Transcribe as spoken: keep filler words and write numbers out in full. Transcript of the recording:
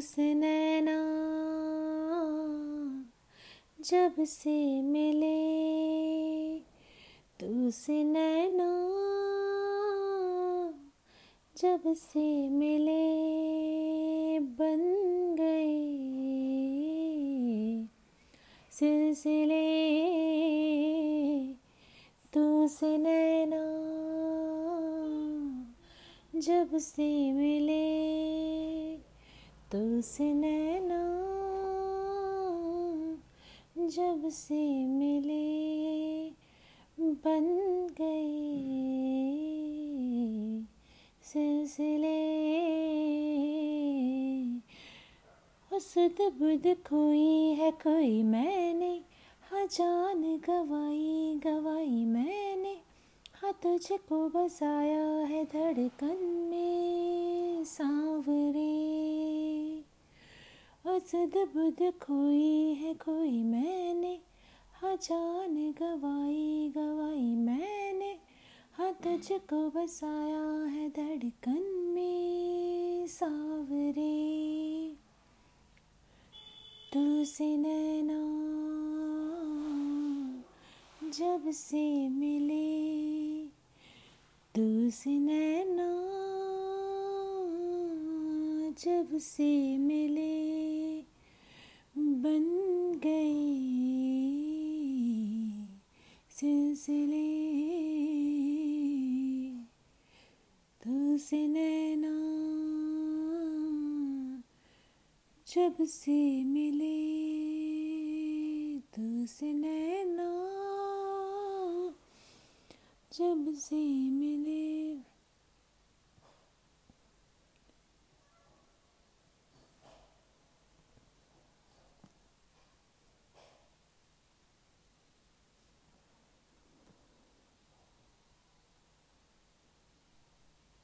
तुस नैना जब से मिले, तुस नैना जब से मिले बन गए सिलसिले। तुस नैना जब से मिले, तुस नैना जब से मिले बन गए सिलसिले। हसद बुद खोई है कोई मैंने, हाँ जान गवाई गवाई मैंने, हाँ तुझको बसाया है धड़कन में सांवरे। असद बुद खोई है खोई मैंने, हाँ जान गवाई गवाई मैंने, हाँ तुझको बसाया है धड़कन में सांवरे। तुझसे नैना जब से मिले, तुस नैना जब से मिले बन गए सिलसिले। तुस नैना जब से मिले, तुस नैना जब से मिले।